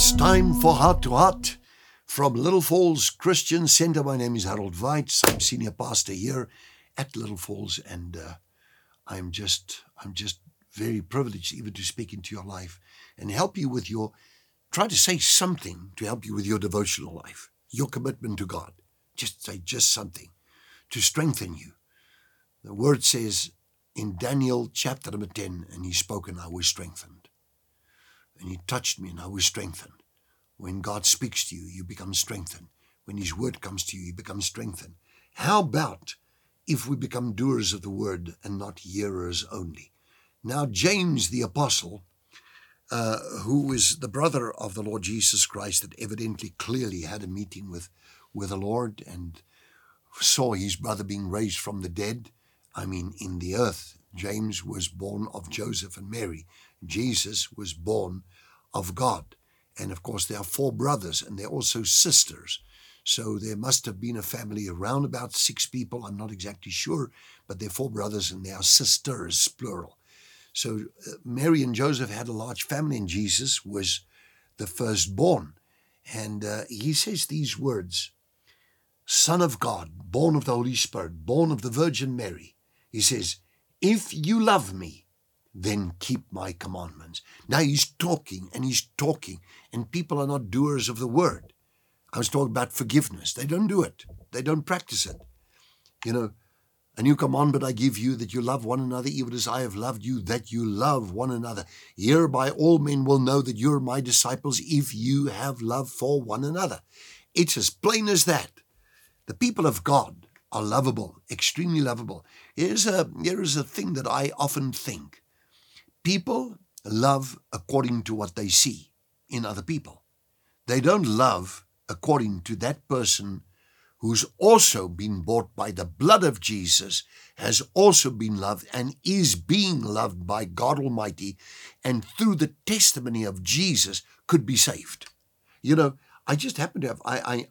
It's time for Heart to Heart from Little Falls Christian Center. My name is Harold Weitz. I'm senior pastor here at Little Falls, and I'm just very privileged even to speak into your life and help you with your, try to say something to help you with your devotional life, your commitment to God. Just say just something to strengthen you. The word says in Daniel chapter number 10, and he spoke and I was strengthened. And he touched me and I was strengthened. When God speaks to you, you become strengthened. When his word comes to you, you become strengthened. How about if we become doers of the word and not hearers only? Now James the apostle, who is the brother of the Lord Jesus Christ, that evidently clearly had a meeting with the Lord and saw his brother being raised from the dead, I mean in the earth. James was born of Joseph and Mary. Jesus was born of God. And of course, there are four brothers and they're also sisters. So there must have been a family around about six people. I'm not exactly sure, but they're four brothers and they are sisters, plural. So Mary and Joseph had a large family and Jesus was the firstborn. And he says these words, Son of God, born of the Holy Spirit, born of the Virgin Mary. He says, if you love me, then keep my commandments. Now he's talking, and people are not doers of the word. I was talking about forgiveness. They don't do it. They don't practice it. You know, a new commandment I give you, that you love one another, even as I have loved you, that you love one another. Hereby all men will know that you're my disciples if you have love for one another. It's as plain as that. The people of God are lovable, extremely lovable. Here is a thing that I often think. People love according to what they see in other people. They don't love according to that person who's also been bought by the blood of Jesus, has also been loved and is being loved by God Almighty, and through the testimony of Jesus could be saved. You know, I just happened to have,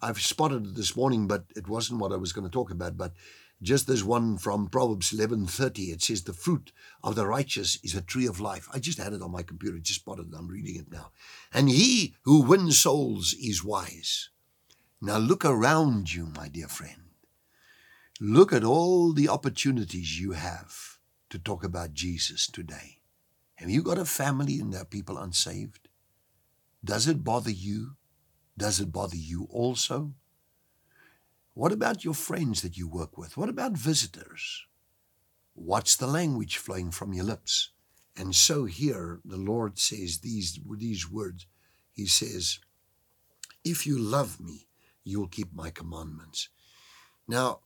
I've spotted it this morning, but it wasn't what I was going to talk about, but just this one from Proverbs 11:30, it says, the fruit of the righteous is a tree of life. I just had it on my computer, just spotted it, I'm reading it now. And he who wins souls is wise. Now look around you, my dear friend. Look at all the opportunities you have to talk about Jesus today. Have you got a family and there are people unsaved? Does it bother you? Does it bother you also? What about your friends that you work with? What about visitors? What's the language flowing from your lips? And so here the Lord says these words. He says, if you love me, you'll keep my commandments. Now,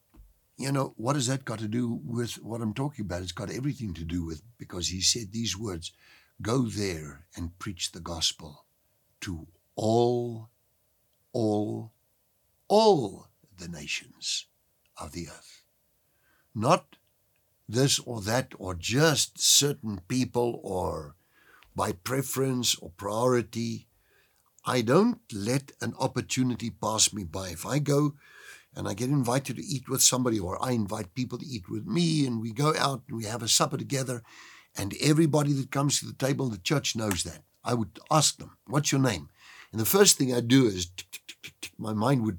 you know, what has that got to do with what I'm talking about? It's got everything to do with, because he said these words, go there and preach the gospel to all the nations of the earth. Not this or that or just certain people or by preference or priority. I don't let an opportunity pass me by. If I go and I get invited to eat with somebody, or I invite people to eat with me and we go out and we have a supper together, and everybody that comes to the table in the church knows that, I would ask them, what's your name? And the first thing I do is, my mind would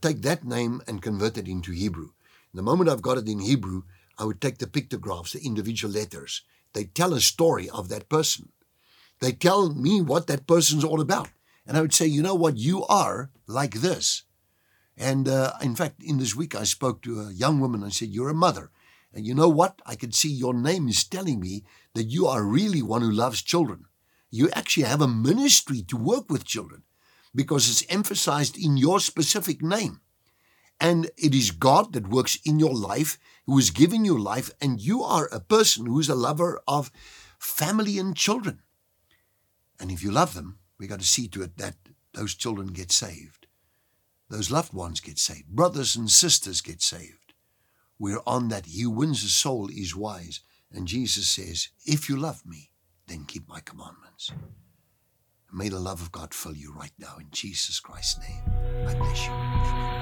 take that name and convert it into Hebrew. And the moment I've got it in Hebrew, I would take the pictographs, the individual letters. They tell a story of that person. They tell me what that person's all about. And I would say, you know what, you are like this. And in fact, in this week, I spoke to a young woman. I said, you're a mother. And you know what? I could see your name is telling me that you are really one who loves children. You actually have a ministry to work with children because it's emphasized in your specific name. And it is God that works in your life, who has given you life, and you are a person who is a lover of family and children. And if you love them, we got to see to it that those children get saved. Those loved ones get saved. Brothers and sisters get saved. We're on that. He wins a soul is wise. And Jesus says, if you love me, then keep my commandments. May the love of God fill you right now in Jesus Christ's name. I bless you.